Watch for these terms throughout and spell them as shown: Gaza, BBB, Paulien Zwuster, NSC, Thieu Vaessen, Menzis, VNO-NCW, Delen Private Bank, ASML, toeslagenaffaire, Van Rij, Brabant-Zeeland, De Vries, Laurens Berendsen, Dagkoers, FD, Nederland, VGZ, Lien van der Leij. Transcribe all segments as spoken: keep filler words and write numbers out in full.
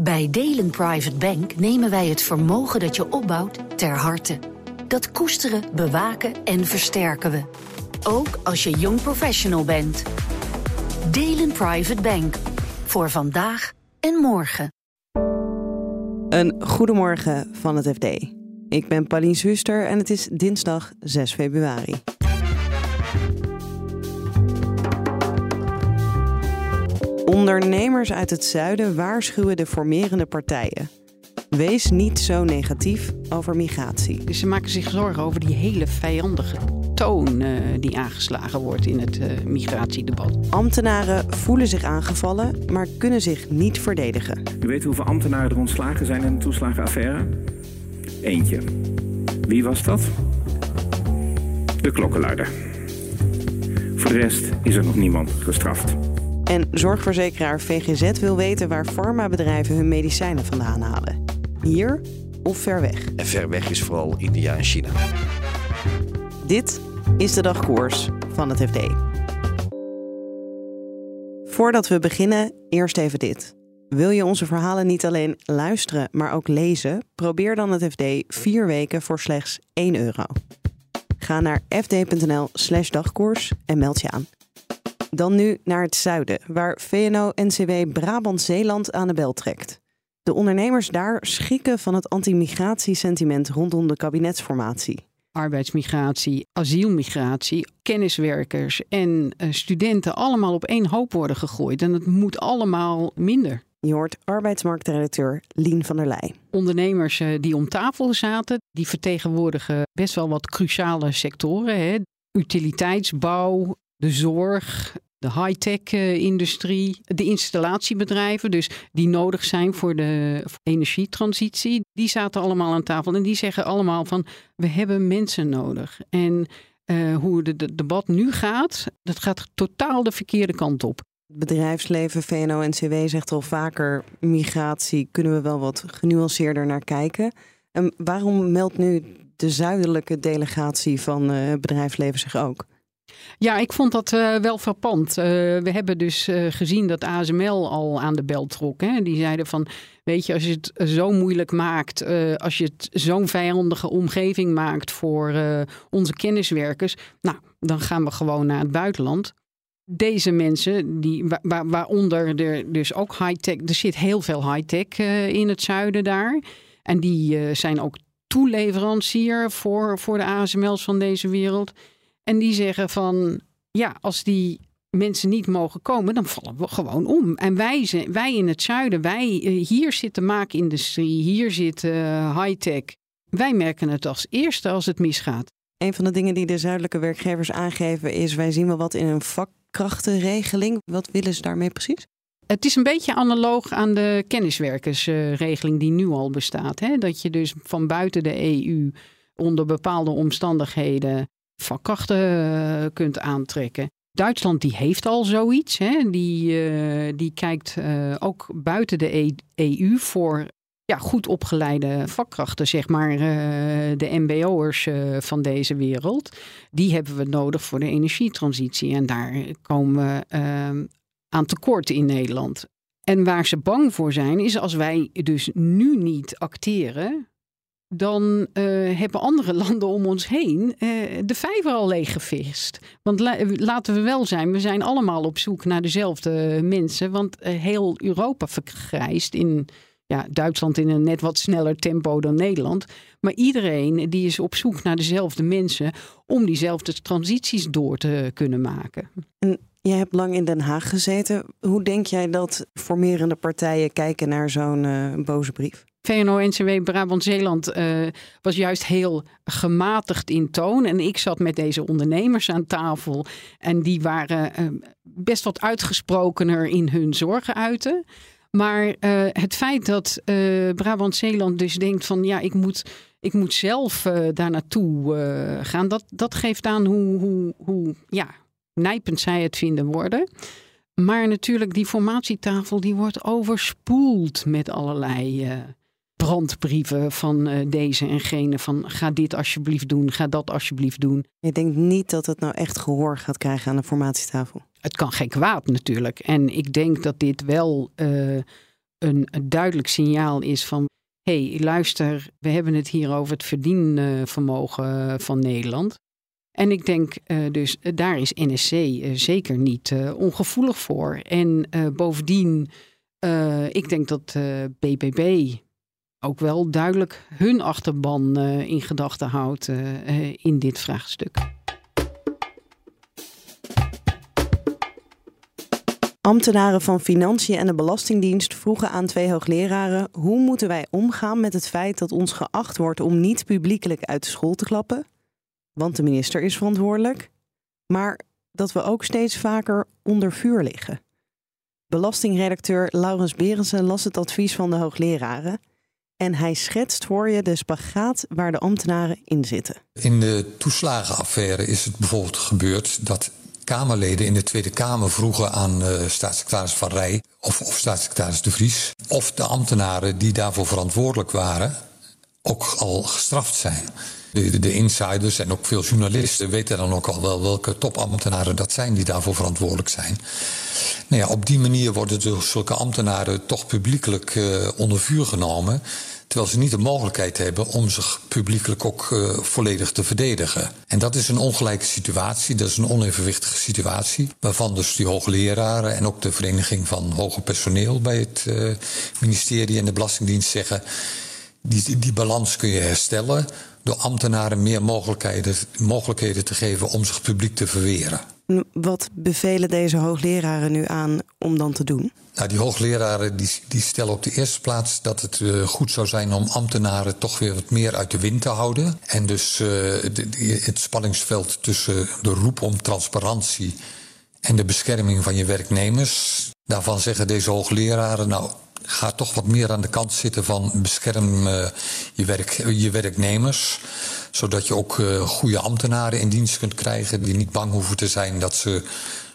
Bij Delen Private Bank nemen wij het vermogen dat je opbouwt ter harte. Dat koesteren, bewaken en versterken we. Ook als je jong professional bent. Delen Private Bank. Voor vandaag en morgen. Een goedemorgen van het F D. Ik ben Paulien Zwuster en het is dinsdag zes februari. Ondernemers uit het zuiden waarschuwen de formerende partijen. Wees niet zo negatief over migratie. Dus ze maken zich zorgen over die hele vijandige toon uh, die aangeslagen wordt in het uh, migratiedebat. Ambtenaren voelen zich aangevallen, maar kunnen zich niet verdedigen. U weet hoeveel ambtenaren er ontslagen zijn in de toeslagenaffaire? Eentje. Wie was dat? De klokkenluider. Voor de rest is er nog niemand gestraft. En zorgverzekeraar V G Z wil weten waar farmabedrijven hun medicijnen vandaan halen. Hier of ver weg? En ver weg is vooral India en China. Dit is de dagkoers van het F D. Voordat we beginnen, eerst even dit. Wil je onze verhalen niet alleen luisteren, maar ook lezen? Probeer dan het F D vier weken voor slechts één euro. Ga naar F D punt N L slash dagkoers en meld je aan. Dan nu naar het zuiden, waar V N O N C W Brabant-Zeeland aan de bel trekt. De ondernemers daar schrikken van het anti-migratiesentiment rondom de kabinetsformatie. Arbeidsmigratie, asielmigratie, kenniswerkers en studenten allemaal op één hoop worden gegooid. En het moet allemaal minder. Je hoort arbeidsmarktredacteur Lien van der Leij. Ondernemers die om tafel zaten, die vertegenwoordigen best wel wat cruciale sectoren. Hè? Utiliteitsbouw, de zorg, de high-tech-industrie, de installatiebedrijven, dus die nodig zijn voor de energietransitie, die zaten allemaal aan tafel. En die zeggen allemaal van, we hebben mensen nodig. En uh, hoe het de debat nu gaat, dat gaat totaal de verkeerde kant op. Bedrijfsleven, V N O N C W zegt al vaker, migratie, kunnen we wel wat genuanceerder naar kijken. En waarom meldt nu de zuidelijke delegatie van uh, bedrijfsleven zich ook? Ja, ik vond dat uh, wel frappant. Uh, we hebben dus uh, gezien dat A S M L al aan de bel trok. Hè? Die zeiden van, weet je, als je het zo moeilijk maakt, uh, als je het zo'n vijandige omgeving maakt voor uh, onze kenniswerkers, nou, dan gaan we gewoon naar het buitenland. Deze mensen, die, waar, waaronder er dus ook high-tech, er zit heel veel high-tech uh, in het zuiden daar. En die uh, zijn ook toeleverancier voor, voor de A S M L's van deze wereld. En die zeggen van, ja, als die mensen niet mogen komen, dan vallen we gewoon om. En wij, wij in het zuiden, wij, hier zit de maakindustrie, hier zit uh, high-tech. Wij merken het als eerste als het misgaat. Een van de dingen die de zuidelijke werkgevers aangeven is, wij zien wel wat in een vakkrachtenregeling. Wat willen ze daarmee precies? Het is een beetje analoog aan de kenniswerkersregeling die nu al bestaat. Hè? Dat je dus van buiten de E U onder bepaalde omstandigheden vakkrachten kunt aantrekken. Duitsland die heeft al zoiets. Hè? Die, uh, die kijkt uh, ook buiten de E U voor ja, goed opgeleide vakkrachten, zeg maar. Uh, de M B O'ers uh, van deze wereld. Die hebben we nodig voor de energietransitie. En daar komen we uh, aan tekort in Nederland. En waar ze bang voor zijn, is als wij dus nu niet acteren, dan uh, hebben andere landen om ons heen uh, de vijver al leeggevist. Want la- laten we wel zijn, we zijn allemaal op zoek naar dezelfde mensen. Want uh, heel Europa vergrijst in ja, Duitsland in een net wat sneller tempo dan Nederland. Maar iedereen die is op zoek naar dezelfde mensen om diezelfde transities door te kunnen maken. En jij hebt lang in Den Haag gezeten. Hoe denk jij dat formerende partijen kijken naar zo'n uh, boze brief? V N O N C W Brabant-Zeeland uh, was juist heel gematigd in toon. En ik zat met deze ondernemers aan tafel. En die waren uh, best wat uitgesprokener in hun zorgen uiten. Maar uh, het feit dat uh, Brabant-Zeeland dus denkt van, ja, ik moet, ik moet zelf uh, daar naartoe uh, gaan. Dat, dat geeft aan hoe, hoe, hoe ja, nijpend zij het vinden worden. Maar natuurlijk, die formatietafel die wordt overspoeld met allerlei Uh, brandbrieven van deze en gene, van ga dit alsjeblieft doen, ga dat alsjeblieft doen. Je denkt niet dat het nou echt gehoor gaat krijgen aan de formatietafel? Het kan geen kwaad natuurlijk. En ik denk dat dit wel uh, een, een duidelijk signaal is van... hé, hey, luister, we hebben het hier over het verdienvermogen van Nederland. En ik denk uh, dus, daar is N S C uh, zeker niet uh, ongevoelig voor. En uh, bovendien, uh, ik denk dat uh, B B B ook wel duidelijk hun achterban uh, in gedachten houdt uh, uh, in dit vraagstuk. Ambtenaren van Financiën en de Belastingdienst vroegen aan twee hoogleraren... hoe moeten wij omgaan met het feit dat ons geacht wordt om niet publiekelijk uit de school te klappen... want de minister is verantwoordelijk, maar dat we ook steeds vaker onder vuur liggen. Belastingredacteur Laurens Berendsen las het advies van de hoogleraren... en hij schetst voor je de spagaat waar de ambtenaren in zitten. In de toeslagenaffaire is het bijvoorbeeld gebeurd... dat Kamerleden in de Tweede Kamer vroegen aan uh, staatssecretaris Van Rij... Of, of staatssecretaris De Vries, of de ambtenaren die daarvoor verantwoordelijk waren... ook al gestraft zijn... De, de insiders en ook veel journalisten weten dan ook al wel welke topambtenaren dat zijn die daarvoor verantwoordelijk zijn. Nou ja, op die manier worden dus zulke ambtenaren toch publiekelijk uh, onder vuur genomen. Terwijl ze niet de mogelijkheid hebben om zich publiekelijk ook uh, volledig te verdedigen. En dat is een ongelijke situatie, dat is een onevenwichtige situatie. Waarvan dus die hoogleraren en ook de vereniging van hoger personeel bij het uh, ministerie en de Belastingdienst zeggen... Die, die balans kun je herstellen door ambtenaren meer mogelijkheden, mogelijkheden te geven om zich publiek te verweren. Wat bevelen deze hoogleraren nu aan om dan te doen? Nou, die hoogleraren die, die stellen op de eerste plaats dat het uh, goed zou zijn om ambtenaren toch weer wat meer uit de wind te houden. En dus uh, de, de, het spanningsveld tussen de roep om transparantie en de bescherming van je werknemers. Daarvan zeggen deze hoogleraren... nou. Ga toch wat meer aan de kant zitten van bescherm uh, je, werk, uh, je werknemers. Zodat je ook uh, goede ambtenaren in dienst kunt krijgen... die niet bang hoeven te zijn dat ze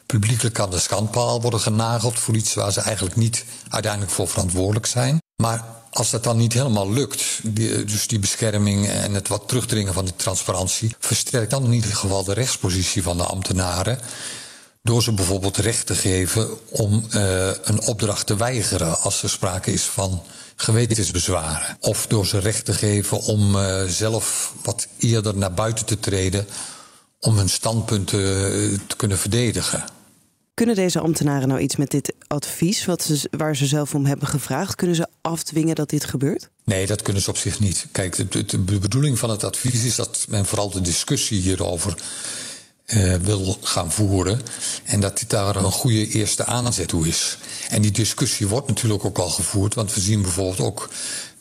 publiekelijk aan de schandpaal worden genageld... voor iets waar ze eigenlijk niet uiteindelijk voor verantwoordelijk zijn. Maar als dat dan niet helemaal lukt, die, dus die bescherming... en het wat terugdringen van de transparantie... versterkt dan in ieder geval de rechtspositie van de ambtenaren... door ze bijvoorbeeld recht te geven om uh, een opdracht te weigeren... als er sprake is van gewetensbezwaren. Of door ze recht te geven om uh, zelf wat eerder naar buiten te treden... om hun standpunten uh, te kunnen verdedigen. Kunnen deze ambtenaren nou iets met dit advies wat ze, waar ze zelf om hebben gevraagd? Kunnen ze afdwingen dat dit gebeurt? Nee, dat kunnen ze op zich niet. Kijk, de, de, de bedoeling van het advies is dat men vooral de discussie hierover... Uh, wil gaan voeren en dat daar een goede eerste aanzet toe is. En die discussie wordt natuurlijk ook al gevoerd, want we zien bijvoorbeeld ook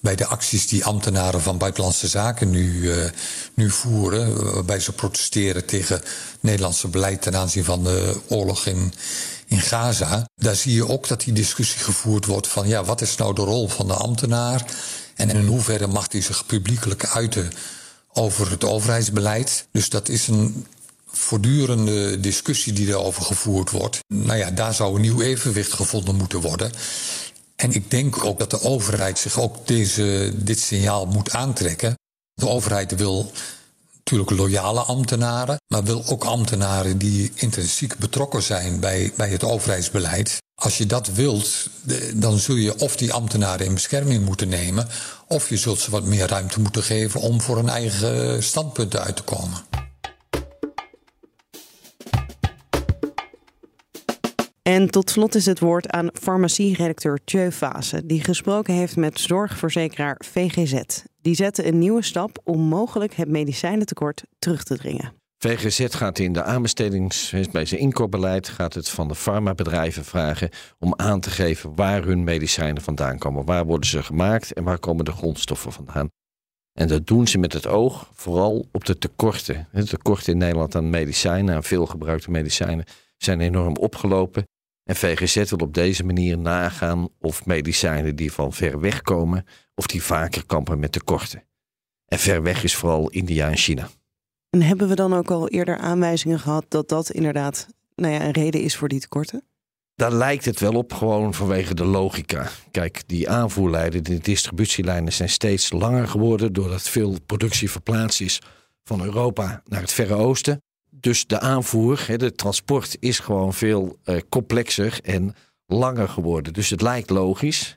bij de acties die ambtenaren van Buitenlandse Zaken nu, uh, nu voeren, waarbij ze protesteren tegen het Nederlandse beleid ten aanzien van de oorlog in, in Gaza. Daar zie je ook dat die discussie gevoerd wordt van ja, wat is nou de rol van de ambtenaar en in hoeverre mag die zich publiekelijk uiten over het overheidsbeleid. Dus dat is een voortdurende discussie die daarover gevoerd wordt. Nou ja, daar zou een nieuw evenwicht gevonden moeten worden. En ik denk ook dat de overheid zich ook deze, dit signaal moet aantrekken. De overheid wil natuurlijk loyale ambtenaren... maar wil ook ambtenaren die intrinsiek betrokken zijn bij, bij het overheidsbeleid. Als je dat wilt, dan zul je of die ambtenaren in bescherming moeten nemen... of je zult ze wat meer ruimte moeten geven om voor hun eigen standpunten uit te komen. En tot slot is het woord aan farmacieredacteur Thieu Vaessen... die gesproken heeft met zorgverzekeraar V G Z. Die zette een nieuwe stap om mogelijk het medicijnentekort terug te dringen. V G Z gaat in de aanbestedings, bij zijn inkoopbeleid... gaat het van de farmabedrijven vragen om aan te geven... waar hun medicijnen vandaan komen. Waar worden ze gemaakt en waar komen de grondstoffen vandaan. En dat doen ze met het oog vooral op de tekorten. Het tekort in Nederland aan medicijnen, aan veelgebruikte medicijnen... zijn enorm opgelopen. En V G Z wil op deze manier nagaan of medicijnen die van ver weg komen... of die vaker kampen met tekorten. En ver weg is vooral India en China. En hebben we dan ook al eerder aanwijzingen gehad... dat dat inderdaad nou ja, een reden is voor die tekorten? Daar lijkt het wel op, gewoon vanwege de logica. Kijk, die aanvoerlijnen, de distributielijnen zijn steeds langer geworden... doordat veel productie verplaatst is van Europa naar het Verre Oosten... Dus de aanvoer, de transport is gewoon veel complexer en langer geworden. Dus het lijkt logisch.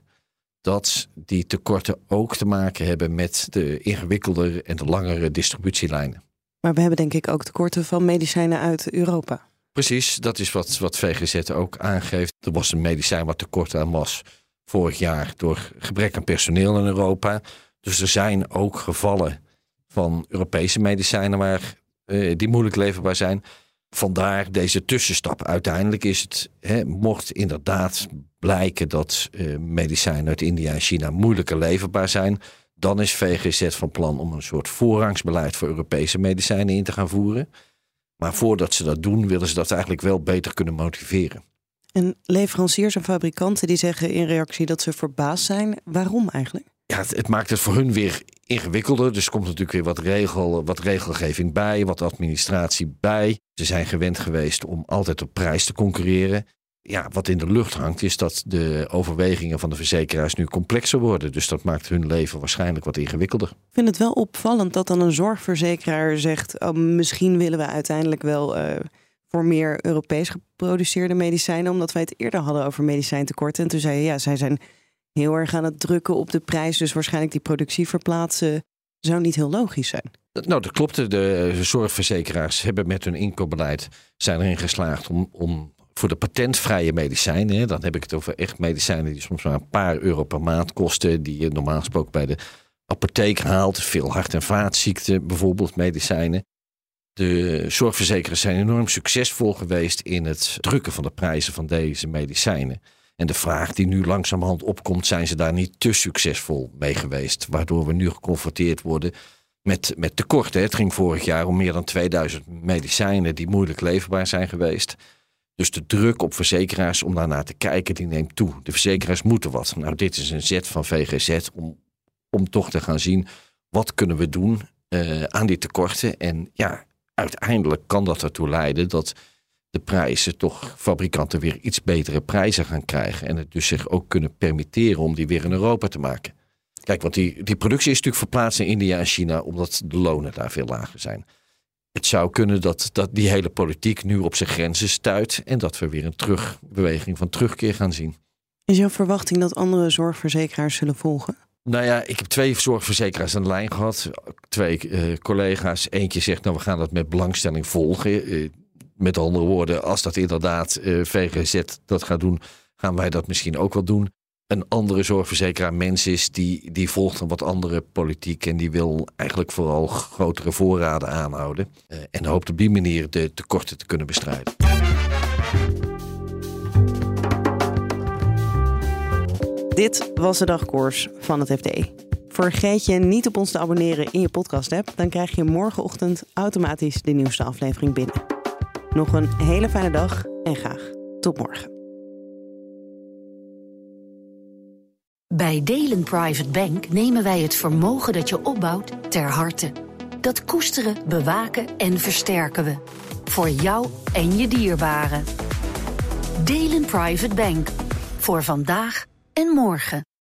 dat die tekorten ook te maken hebben met de ingewikkelder en de langere distributielijnen. Maar we hebben denk ik ook tekorten van medicijnen uit Europa. Precies, dat is wat, wat V G Z ook aangeeft. Er was een medicijn wat tekort aan was vorig jaar door gebrek aan personeel in Europa. Dus er zijn ook gevallen van Europese medicijnen waar, eh, die moeilijk leverbaar zijn. Vandaar deze tussenstap. Uiteindelijk is het, hè, mocht inderdaad blijken dat eh, medicijnen uit India en China moeilijker leverbaar zijn, dan is V G Z van plan om een soort voorrangsbeleid voor Europese medicijnen in te gaan voeren. Maar voordat ze dat doen, willen ze dat eigenlijk wel beter kunnen motiveren. En leveranciers en fabrikanten die zeggen in reactie dat ze verbaasd zijn. Waarom eigenlijk? Ja, het, het maakt het voor hun weer ingewikkelder. Dus er komt natuurlijk weer wat, regel, wat regelgeving bij, wat administratie bij. Ze zijn gewend geweest om altijd op prijs te concurreren. Ja, wat in de lucht hangt is dat de overwegingen van de verzekeraars nu complexer worden. Dus dat maakt hun leven waarschijnlijk wat ingewikkelder. Ik vind het wel opvallend dat dan een zorgverzekeraar zegt, oh, misschien willen we uiteindelijk wel uh, voor meer Europees geproduceerde medicijnen. Omdat wij het eerder hadden over medicijntekorten. En toen zei je, ja, zij zijn heel erg aan het drukken op de prijs. Dus waarschijnlijk die productie verplaatsen zou niet heel logisch zijn. Nou, dat klopt. De zorgverzekeraars hebben met hun inkoopbeleid zijn erin geslaagd om... om voor de patentvrije medicijnen, hè, dan heb ik het over echt medicijnen die soms maar een paar euro per maand kosten, die je normaal gesproken bij de apotheek haalt. Veel hart- en vaatziekten, bijvoorbeeld medicijnen. De zorgverzekeraars zijn enorm succesvol geweest in het drukken van de prijzen van deze medicijnen. En de vraag die nu langzamerhand opkomt, zijn ze daar niet te succesvol mee geweest? Waardoor we nu geconfronteerd worden met, met tekorten. Het ging vorig jaar om meer dan tweeduizend medicijnen die moeilijk leverbaar zijn geweest. Dus de druk op verzekeraars om daarnaar te kijken, die neemt toe. De verzekeraars moeten wat. Nou, dit is een zet van V G Z om, om toch te gaan zien, wat kunnen we doen uh, aan die tekorten. En ja, uiteindelijk kan dat ertoe leiden dat de prijzen toch fabrikanten weer iets betere prijzen gaan krijgen. En het dus zich ook kunnen permitteren om die weer in Europa te maken. Kijk, want die, die productie is natuurlijk verplaatst in India en China, omdat de lonen daar veel lager zijn. Het zou kunnen dat, dat die hele politiek nu op zijn grenzen stuit en dat we weer een terugbeweging van terugkeer gaan zien. Is jouw verwachting dat andere zorgverzekeraars zullen volgen? Nou ja, ik heb twee zorgverzekeraars aan de lijn gehad. Twee uh, collega's. Eentje zegt, nou we gaan dat met belangstelling volgen. Uh, met andere woorden, als dat inderdaad uh, V G Z dat gaat doen, gaan wij dat misschien ook wel doen. Een andere zorgverzekeraar, Menzis, die, die volgt een wat andere politiek en die wil eigenlijk vooral grotere voorraden aanhouden. Uh, en hoopt op die manier de tekorten te kunnen bestrijden. Dit was de dagkoers van het F D. Vergeet je niet op ons te abonneren in je podcast-app. Dan krijg je morgenochtend automatisch de nieuwste aflevering binnen. Nog een hele fijne dag en graag tot morgen. Bij Delen Private Bank nemen wij het vermogen dat je opbouwt ter harte. Dat koesteren, bewaken en versterken we. Voor jou en je dierbaren. Delen Private Bank. Voor vandaag en morgen.